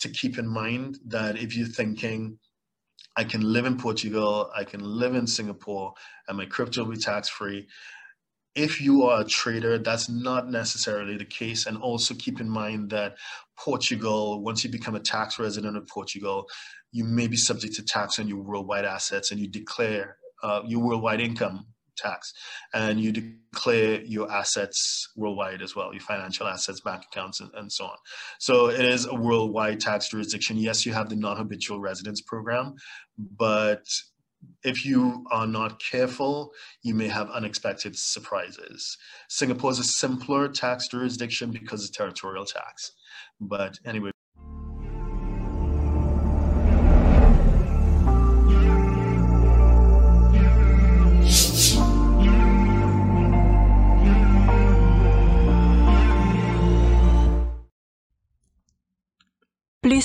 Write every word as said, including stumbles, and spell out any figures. to keep in mind that if you're thinking, I can live in Portugal, I can live in Singapore, and my crypto will be tax-free. If you are a trader, that's not necessarily the case. And also keep in mind that Portugal, once you become a tax resident of Portugal, you may be subject to tax on your worldwide assets, and you declare uh, your worldwide income tax, and you declare your assets worldwide as well, your financial assets, bank accounts, and, and so on. So it is a worldwide tax jurisdiction. Yes, you have the non-habitual residence program, but if you are not careful, you may have unexpected surprises. Singapore is a simpler tax jurisdiction because of territorial tax. But anyway. Please